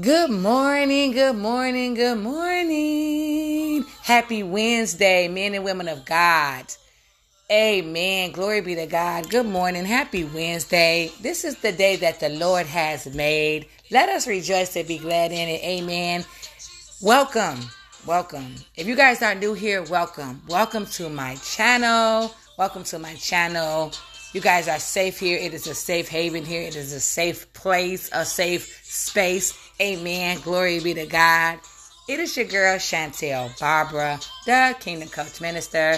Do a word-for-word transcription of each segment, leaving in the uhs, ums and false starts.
Good morning, good morning, good morning. Happy Wednesday, men and women of God. Amen. Glory be to God. Good morning. Happy Wednesday. This is the day that the Lord has made. Let us rejoice and be glad in it. Amen. Welcome. Welcome. If you guys are new here, welcome. Welcome to my channel. Welcome to my channel. You guys are safe here. It is a safe haven here. It is a safe place, a safe space. Amen. Glory be to God. It is your girl, Chantel Barbara, the Kingdom Coach Minister.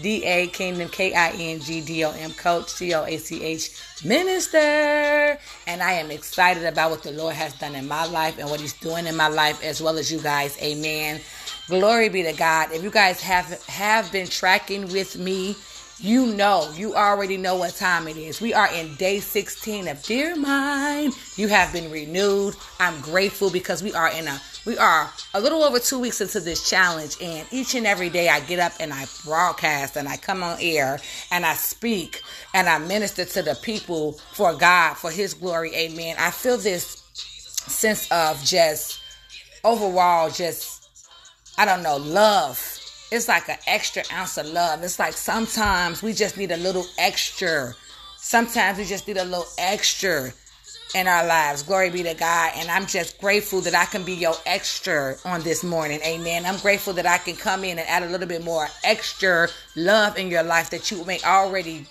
D A Kingdom, K I N G D O M Coach, C O A C H Minister. And I am excited about what the Lord has done in my life and what he's doing in my life, as well as you guys. Amen. Glory be to God. If you guys have, have been tracking with me, you know, you already know what time it is. We are in day sixteen of Dear Mind. You have been renewed. I'm grateful because we are in a, we are a little over two weeks into this challenge. And each and every day I get up and I broadcast and I come on air and I speak and I minister to the people for God, for his glory. Amen. I feel this sense of just overall, just, I don't know, love. It's like an extra ounce of love. It's like sometimes we just need a little extra. Sometimes we just need a little extra in our lives. Glory be to God. And I'm just grateful that I can be your extra on this morning. Amen. I'm grateful that I can come in and add a little bit more extra love in your life that you may already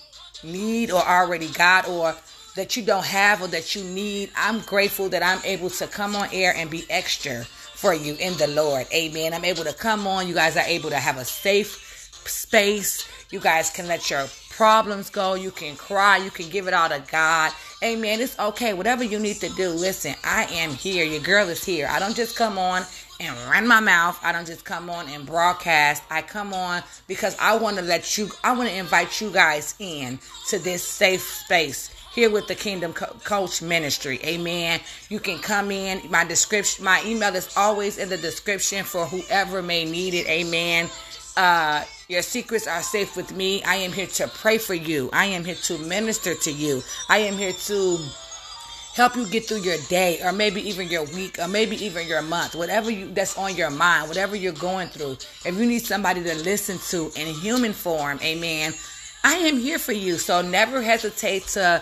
need or already got or that you don't have or that you need. I'm grateful that I'm able to come on air and be extra for you in the Lord. Amen. I'm able to come on. You guys are able to have a safe space. You guys can let your problems go. You can cry. You can give it all to God. Amen. It's okay. Whatever you need to do, listen, I am here. Your girl is here. I don't just come on and run my mouth. I don't just come on and broadcast. I come on because I want to let you, I want to invite you guys in to this safe space here with the Kingdom Co- Coach Ministry. Amen. You can come in. My description, my email is always in the description for whoever may need it. Amen. Uh, your secrets are safe with me. I am here to pray for you. I am here to minister to you. I am here to help you get through your day or maybe even your week or maybe even your month, whatever you, that's on your mind, whatever you're going through. If you need somebody to listen to in human form, amen, I am here for you. So never hesitate to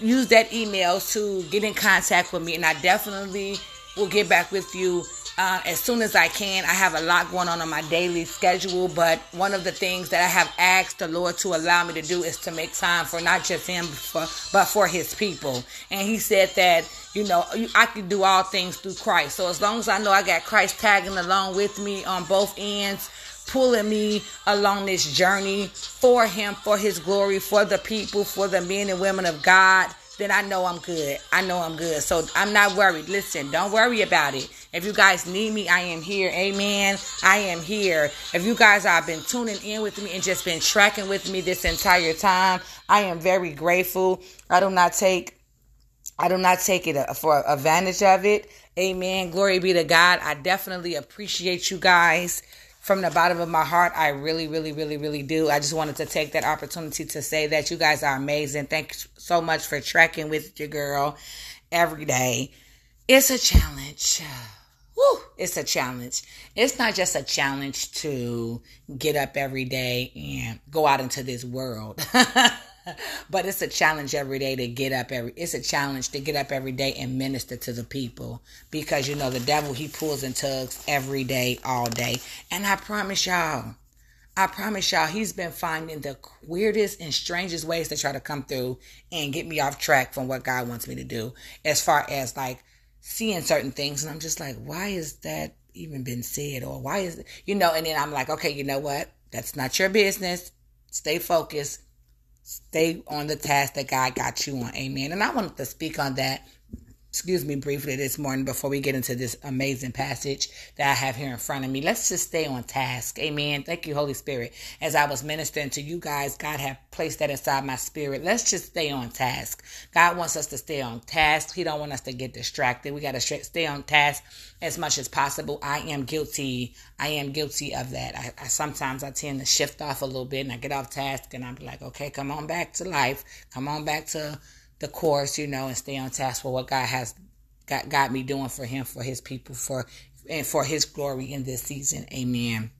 use that email to get in contact with me, and I definitely will get back with you uh, as soon as I can. I have a lot going on on my daily schedule, but one of the things that I have asked the Lord to allow me to do is to make time for not just him, for, but for his people. And he said that, you know, I can do all things through Christ. So as long as I know I got Christ tagging along with me on both ends, pulling me along this journey for him, for his glory, for the people, for the men and women of God, then I know I'm good. I know I'm good. So I'm not worried. Listen, don't worry about it. If you guys need me, I am here. Amen. I am here. If you guys have been tuning in with me and just been tracking with me this entire time, I am very grateful. I do not take, I do not take it for advantage of it. Amen. Glory be to God. I definitely appreciate you guys. From the bottom of my heart, I really, really, really, really do. I just wanted to take that opportunity to say that you guys are amazing. Thank you so much for trekking with your girl every day. It's a challenge. Woo! It's a challenge. It's not just a challenge to get up every day and go out into this world. But it's a challenge every day to get up every, it's a challenge to get up every day and minister to the people, because you know, the devil, he pulls and tugs every day, all day. And I promise y'all, I promise y'all, he's been finding the weirdest and strangest ways to try to come through and get me off track from what God wants me to do, as far as like seeing certain things. And I'm just like, why is that even been said? Or why is, you know, and then I'm like, okay, you know what? That's not your business. Stay focused. Stay on the task that God got you on. Amen. And I wanted to speak on that, excuse me, briefly this morning before we get into this amazing passage that I have here in front of me. Let's just stay on task. Amen. Thank you, Holy Spirit. As I was ministering to you guys, God had placed that inside my spirit. Let's just stay on task. God wants us to stay on task. He don't want us to get distracted. We got to stay on task as much as possible. I am guilty. I am guilty of that. I, I sometimes I tend to shift off a little bit and I get off task and I'm like, okay, come on back to life. Come on back to the course, you know, and stay on task for what God has got got me doing for him, for his people, for and for his glory in this season. Amen.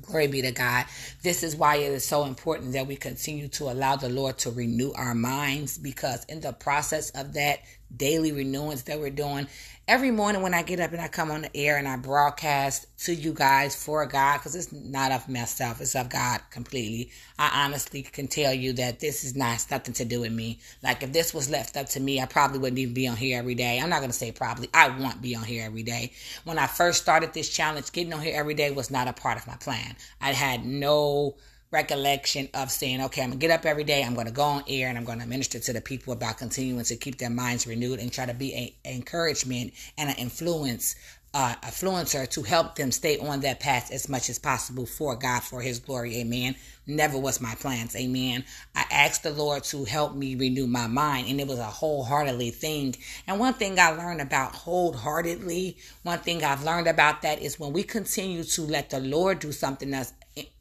Glory be to God. This is why it is so important that we continue to allow the Lord to renew our minds, because in the process of that daily renewance that we're doing, every morning when I get up and I come on the air and I broadcast to you guys for God, because it's not of myself, it's of God completely. I honestly can tell you that this is not nothing to do with me. Like, if this was left up to me, I probably wouldn't even be on here every day. I'm not going to say probably. I won't be on here every day. When I first started this challenge, getting on here every day was not a part of my plan. I had no recollection of saying, okay, I'm gonna get up every day, I'm gonna go on air, and I'm gonna minister to the people about continuing to keep their minds renewed and try to be an encouragement and an influence, uh, influencer to help them stay on that path as much as possible for God, for his glory. Amen. Never was my plans. Amen. I asked the Lord to help me renew my mind, and it was a wholeheartedly thing. And one thing I learned about wholeheartedly, one thing I've learned about that is when we continue to let the Lord do something that's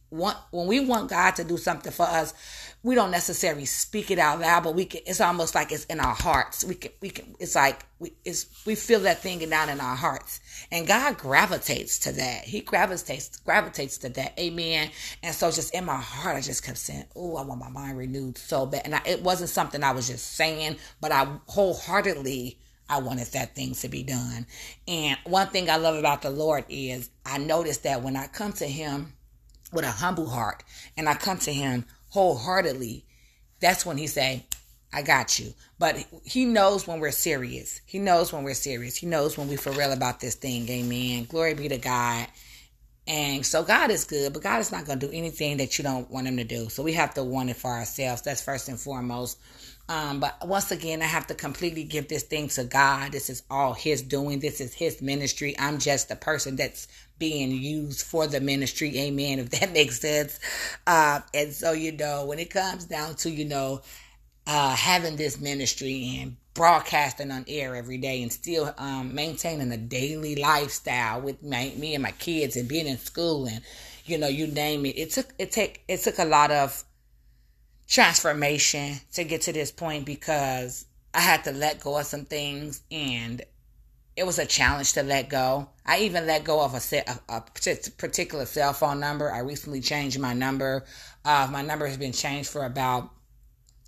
Want, when we want God to do something for us, we don't necessarily speak it out loud, but we can. It's almost like it's in our hearts. We can. We can. It's like we. It's we feel that thing down in our hearts, and God gravitates to that. He gravitates gravitates to that. Amen. And so, just in my heart, I just kept saying, "Oh, I want my mind renewed so bad." And I, it wasn't something I was just saying, but I wholeheartedly I wanted that thing to be done. And one thing I love about the Lord is I noticed that when I come to Him with a humble heart, and I come to him wholeheartedly, that's when he say, I got you. But he knows when we're serious. He knows when we're serious. He knows when we for real about this thing. Amen. Glory be to God. And so God is good, but God is not going to do anything that you don't want him to do. So we have to want it for ourselves. That's first and foremost. Um, but once again, I have to completely give this thing to God. This is all his doing. This is his ministry. I'm just the person that's being used for the ministry. Amen. If that makes sense. Uh, and so, you know, when it comes down to, you know, uh, having this ministry and broadcasting on air every day and still um, maintaining a daily lifestyle with my, me and my kids and being in school and, you know, you name it. It took, it take, it took a lot of transformation to get to this point, because I had to let go of some things, and it was a challenge to let go. I even let go of a, set, a, a particular cell phone number. I recently changed my number. Uh, my number has been changed for about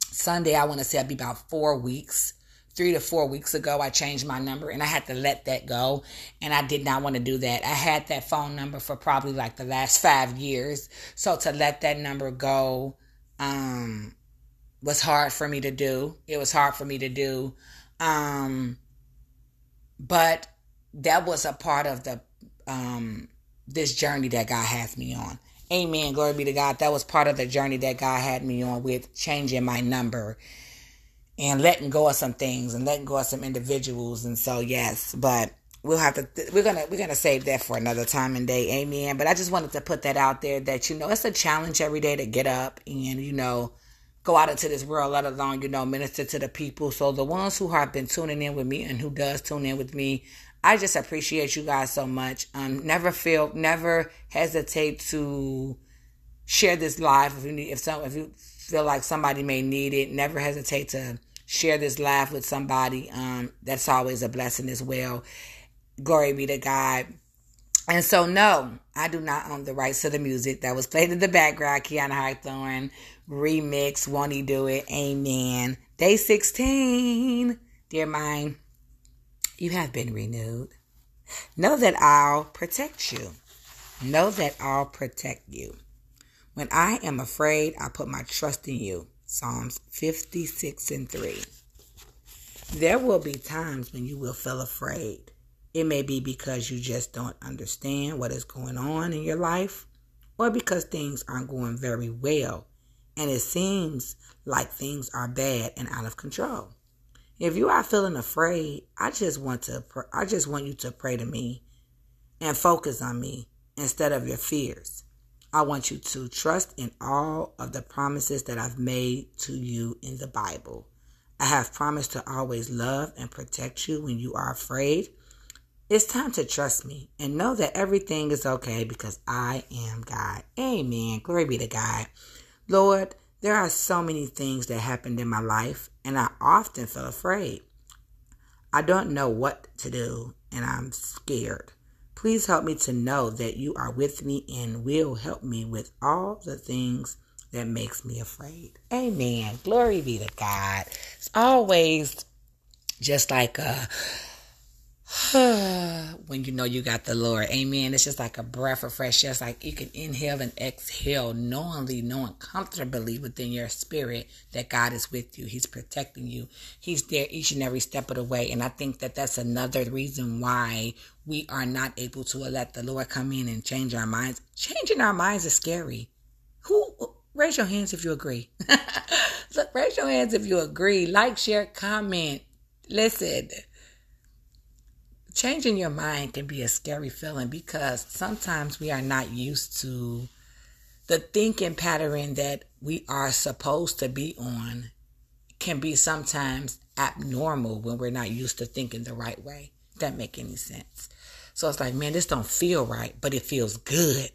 Sunday. I want to say it'd be about four weeks, three to four weeks ago. I changed my number, and I had to let that go. And I did not want to do that. I had that phone number for probably like the last five years. So to let that number go um, was hard for me to do. It was hard for me to do. Um, But that was a part of the um, this journey that God has me on. Amen. Glory be to God. That was part of the journey that God had me on with changing my number and letting go of some things and letting go of some individuals. And so, yes, but we'll have to, th- we're going to, we're going to save that for another time and day. Amen. But I just wanted to put that out there that, you know, it's a challenge every day to get up and, you know, go out into this world, let alone, you know, minister to the people. So the ones who have been tuning in with me and who does tune in with me, I just appreciate you guys so much. Um, never feel, never hesitate to share this live. If you need, if some, if you feel like somebody may need it, never hesitate to share this live with somebody. Um, that's always a blessing as well. Glory be to God. And so, no, I do not own the rights to the music that was played in the background. Keanu Highthorne remix. Won't he do it? Amen. Day sixteen. Dear Mind, you have been renewed. Know that I'll protect you. Know that I'll protect you. When I am afraid, I put my trust in you. Psalms fifty-six and three. There will be times when you will feel afraid. It may be because you just don't understand what is going on in your life, or because things aren't going very well and it seems like things are bad and out of control. If you are feeling afraid, I just want to pr- I just want you to pray to me and focus on me instead of your fears. I want you to trust in all of the promises that I've made to you in the Bible. I have promised to always love and protect you when you are afraid. It's time to trust me and know that everything is okay because I am God. Amen. Glory be to God. Lord, there are so many things that happened in my life, and I often feel afraid. I don't know what to do and I'm scared. Please help me to know that you are with me and will help me with all the things that makes me afraid. Amen. Glory be to God. It's always just like a, when you know you got the Lord. Amen. It's just like a breath of fresh air. It's like you can inhale and exhale knowingly, knowing comfortably within your spirit that God is with you. He's protecting you. He's there each and every step of the way. And I think that that's another reason why we are not able to let the Lord come in and change our minds. Changing our minds is scary. Who? Raise your hands if you agree. Look, raise your hands if you agree. Like, share, comment. Listen, changing your mind can be a scary feeling because sometimes we are not used to the thinking pattern that we are supposed to be on. Can be sometimes abnormal when we're not used to thinking the right way. That make any sense? So it's like, man, this don't feel right, but it feels good.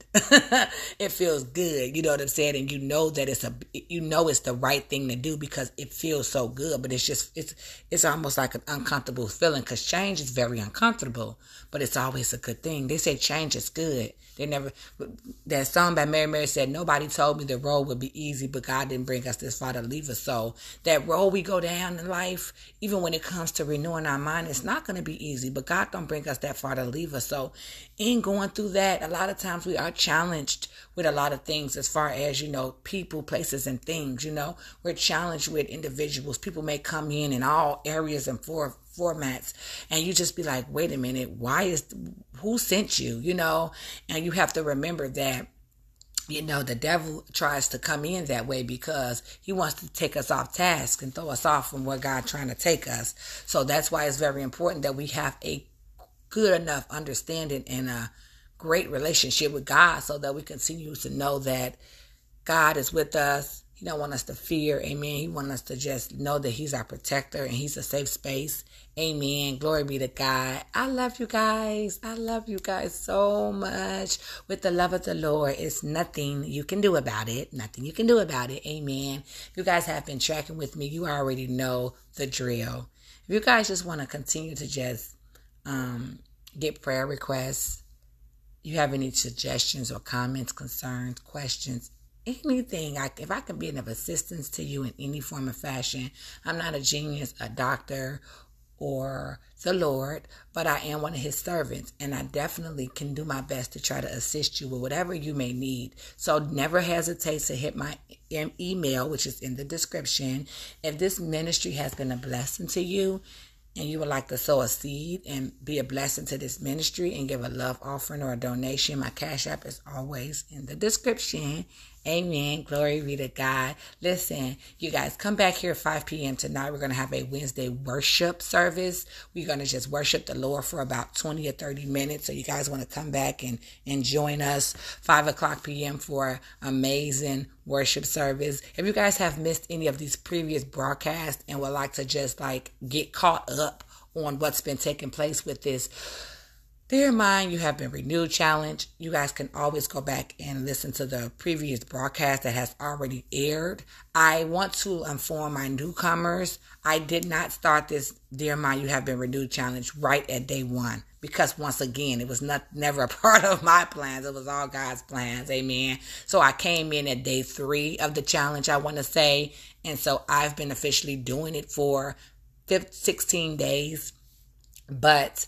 It feels good. You know what I'm saying? And you know that it's a, you know, it's the right thing to do because it feels so good, but it's just, it's, it's almost like an uncomfortable feeling because change is very uncomfortable, but it's always a good thing. They say change is good. They never, that song by Mary Mary said, nobody told me the road would be easy, but God didn't bring us this far to leave us. So that road we go down in life, even when it comes to renewing our mind, it's not going to be easy, but God don't bring us that far to leave us. So in going through that, a lot of times we are challenged with a lot of things as far as, you know, people, places, and things, you know. We're challenged with individuals. People may come in in all areas and for, formats, and you just be like, wait a minute, why is, who sent you, you know? And you have to remember that, you know, the devil tries to come in that way because he wants to take us off task and throw us off from where God's trying to take us. So that's why it's very important that we have a good enough understanding and a great relationship with God so that we continue to know that God is with us. He don't want us to fear. Amen. He wants us to just know that he's our protector and he's a safe space. Amen. Glory be to God. I love you guys. I love you guys so much. With the love of the Lord, it's nothing you can do about it. Nothing you can do about it. Amen. If you guys have been tracking with me, you already know the drill. If you guys just want to continue to just Um, get prayer requests. You have any suggestions or comments, concerns, questions, anything. I, if I can be of assistance to you in any form of fashion, I'm not a genius, a doctor, or the Lord, but I am one of his servants, and I definitely can do my best to try to assist you with whatever you may need. So never hesitate to hit my email, which is in the description. If this ministry has been a blessing to you, and you would like to sow a seed and be a blessing to this ministry and give a love offering or a donation, my Cash App is always in the description. Amen. Glory be to God. Listen, you guys, come back here at five p.m. tonight. We're going to have a Wednesday worship service. We're going to just worship the Lord for about twenty or thirty minutes. So you guys want to come back and, and join us five o'clock p.m. for amazing worship service. If you guys have missed any of these previous broadcasts and would like to just like get caught up on what's been taking place with this Dear Mind, you have been renewed challenge. You guys can always go back and listen to the previous broadcast that has already aired. I want to inform my newcomers. I did not start this Dear Mind, you have been renewed challenge right at day one. Because once again, it was not never a part of my plans. It was all God's plans. Amen. So I came in at day three of the challenge, I want to say. And so I've been officially doing it for fifteen, sixteen days. But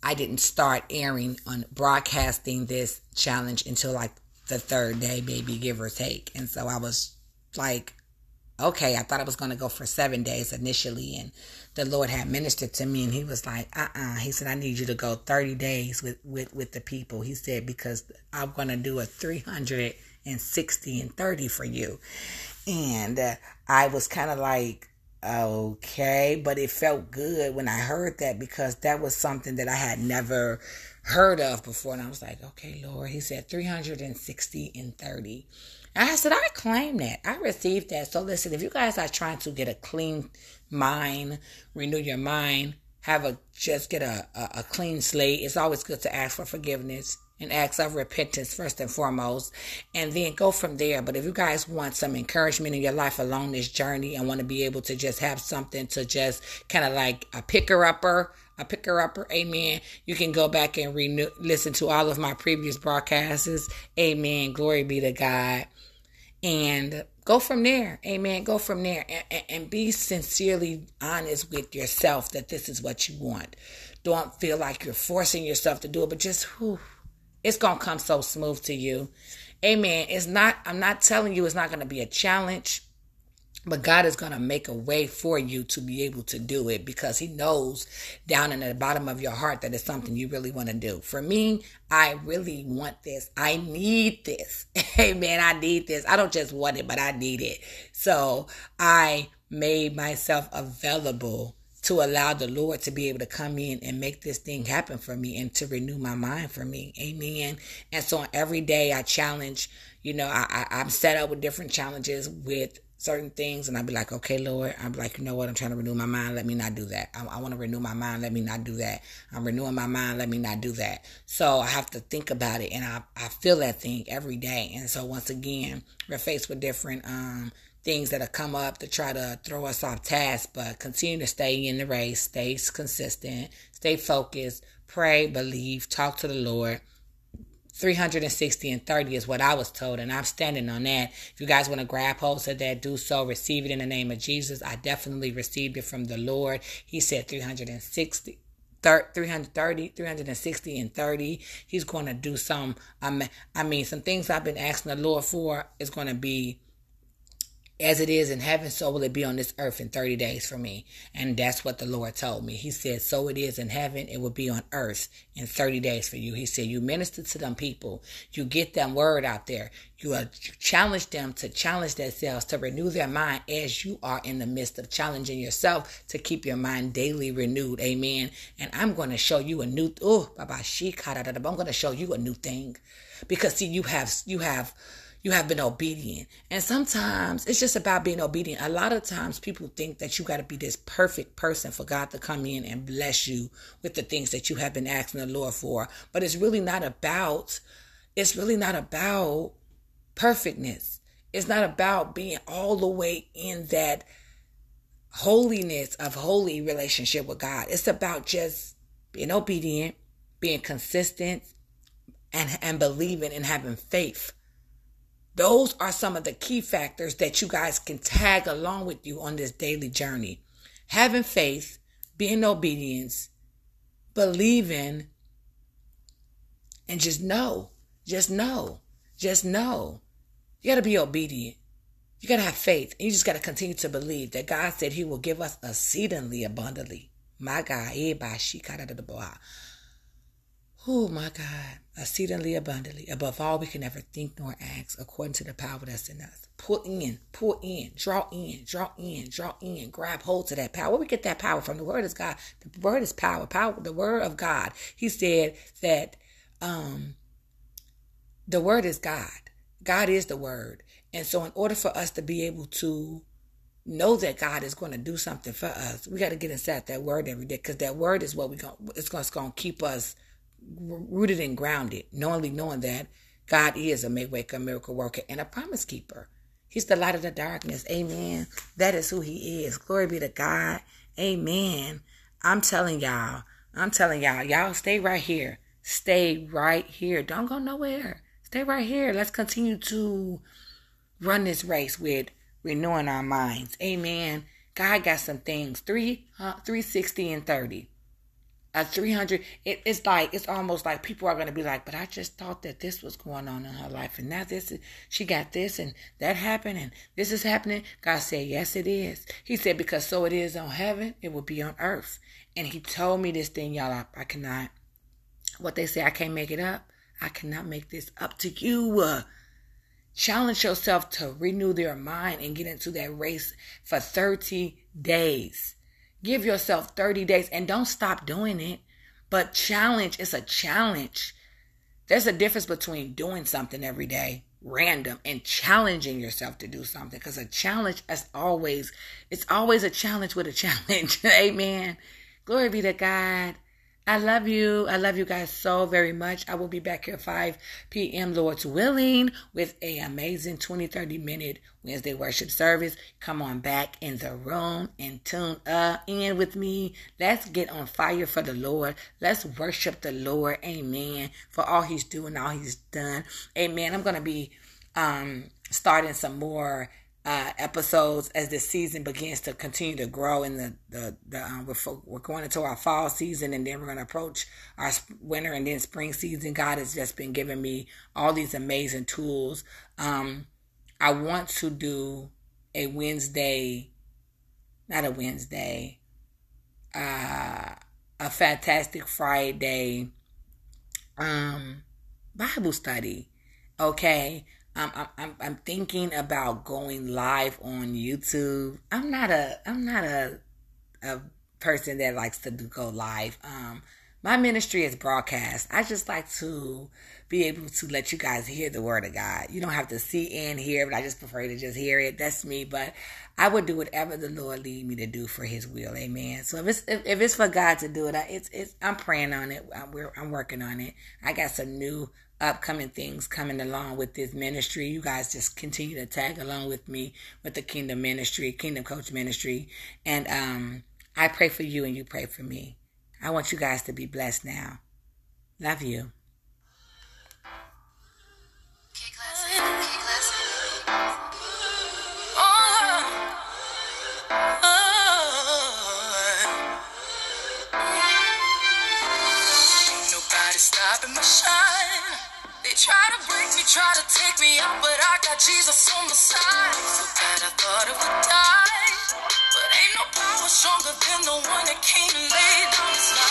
I didn't start airing on broadcasting this challenge until like the third day, maybe give or take. And so I was like, okay, I thought I was going to go for seven days initially. And the Lord had ministered to me and he was like, uh-uh. He said, I need you to go thirty days with, with, with the people. He said, because I'm going to do a three hundred sixty and thirty for you. And uh, I was kind of like, okay, but it felt good when I heard that because that was something that I had never heard of before. And I was like, okay, Lord, he said three hundred sixty and thirty. And I said, I claim that. I received that. So listen, if you guys are trying to get a clean mind, renew your mind, have a, just get a, a, a clean slate. It's always good to ask for forgiveness. and acts of repentance first and foremost, and then go from there. But if you guys want some encouragement in your life along this journey and want to be able to just have something to just kind of like a picker-upper, a picker-upper, amen, you can go back and renew, listen to all of my previous broadcasts, amen, glory be to God, and go from there, amen, go from there, and, and, and be sincerely honest with yourself that this is what you want. Don't feel like you're forcing yourself to do it, but just, whew, it's going to come so smooth to you. Amen. It's not, I'm not telling you it's not going to be a challenge, but God is going to make a way for you to be able to do it because he knows down in the bottom of your heart that it's something you really want to do. For me, I really want this. I need this. Amen. I need this. I don't just want it, but I need it. So I made myself available to allow the Lord to be able to come in and make this thing happen for me and to renew my mind for me. Amen. And so every day I challenge, you know, I, I, I'm set up with different challenges with certain things. And I'll be like, okay, Lord, I'm like, you know what? I'm trying to renew my mind. Let me not do that. I, I want to renew my mind. Let me not do that. I'm renewing my mind. Let me not do that. So I have to think about it. And I, I feel that thing every day. And so once again, we're faced with different, um, things that'll come up to try to throw us off task, but continue to stay in the race, stay consistent, stay focused, pray, believe, talk to the Lord. three sixty and thirty is what I was told, and I'm standing on that. If you guys want to grab hold of that, do so. Receive it in the name of Jesus. I definitely received it from the Lord. He said three sixty. three thirty, three sixty, and thirty. He's going to do some, um, I mean, some things I've been asking the Lord for is going to be as it is in heaven, so will it be on this earth in thirty days for me. And that's what the Lord told me. He said, so it is in heaven, it will be on earth in thirty days for you. He said, you minister to them people. You get them word out there. You challenge them to challenge themselves, to renew their mind as you are in the midst of challenging yourself to keep your mind daily renewed. Amen. And I'm going to show you a new, oh, Baba, she caught out of the, I'm going to show you a new thing. Because see, you have, you have, You have been obedient. And sometimes it's just about being obedient. A lot of times people think that you got to be this perfect person for God to come in and bless you with the things that you have been asking the Lord for. But it's really not about, it's really not about perfectness. It's not about being all the way in that holiness of holy relationship with God. It's about just being obedient, being consistent, and, and believing and having faith. Those are some of the key factors that you guys can tag along with you on this daily journey. Having faith, being obedient, believing, and just know, just know, just know. You got to be obedient. You got to have faith. And you just got to continue to believe that God said he will give us exceedingly abundantly. My God, everybody, she got out of the bar. Oh, my God, exceedingly abundantly, above all we can ever think nor ask, according to the power that's in us. Pull in, pull in, draw in, draw in, draw in, grab hold to that power. Where we get that power from? The word is God. The word is power, power, the word of God. He said that um, the word is God. God is the word. And so in order for us to be able to know that God is going to do something for us, we got to get inside that word every day, because that word is what we gonna, it's going to keep us rooted and grounded, knowingly knowing that God is a make waker, miracle worker, and a promise keeper. He's the light of the darkness. Amen. That is who he is. Glory be to God. Amen. I'm telling y'all, I'm telling y'all, y'all stay right here. Stay right here. Don't go nowhere. Stay right here. Let's continue to run this race with renewing our minds. Amen. God got some things. three sixty and thirty. A three hundred, it, it's like, it's almost like people are going to be like, but I just thought that this was going on in her life. And now this, is, she got this and that happened and this is happening. God said, yes, it is. He said, because so it is on heaven, it will be on earth. And he told me this thing, y'all, I, I cannot, what they say, I can't make it up. I cannot make this up to you. Uh, challenge yourself to renew their mind and get into that race for thirty days. Give yourself thirty days and don't stop doing it. But challenge is a challenge. There's a difference between doing something every day, random, and challenging yourself to do something. Because a challenge is always, it's always a challenge with a challenge. Amen. Glory be to God. I love you. I love you guys so very much. I will be back here at five p.m. Lord's willing with an amazing twenty, thirty minute Wednesday worship service. Come on back in the room and tune up in with me. Let's get on fire for the Lord. Let's worship the Lord. Amen. For all he's doing, all he's done. Amen. I'm going to be um, starting some more Uh, episodes as this season begins to continue to grow, and the the, the um, we're, fo- we're going into our fall season, and then we're going to approach our sp- winter and then spring season. God has just been giving me all these amazing tools. Um, I want to do a Wednesday, not a Wednesday, uh, a Fantastic Friday um, Bible study. Okay. I'm I'm I'm thinking about going live on YouTube. I'm not a I'm not a a person that likes to do go live. Um, my ministry is broadcast. I just like to be able to let you guys hear the word of God. You don't have to see and hear, but I just prefer to just hear it. That's me. But I would do whatever the Lord lead me to do for His will. Amen. So if it's if, if it's for God to do it, I, it's it's I'm praying on it. I'm we're, I'm working on it. I got some new upcoming things coming along with this ministry. You guys just continue to tag along with me with the Kingdom Ministry, Kingdom Coach Ministry. And um, I pray for you and you pray for me. I want you guys to be blessed now. Love you. Nobody stopping my shine. Try to break me, try to take me out, but I got Jesus on my side. So bad I thought I would die, but ain't no power stronger than the one that came and laid down his life.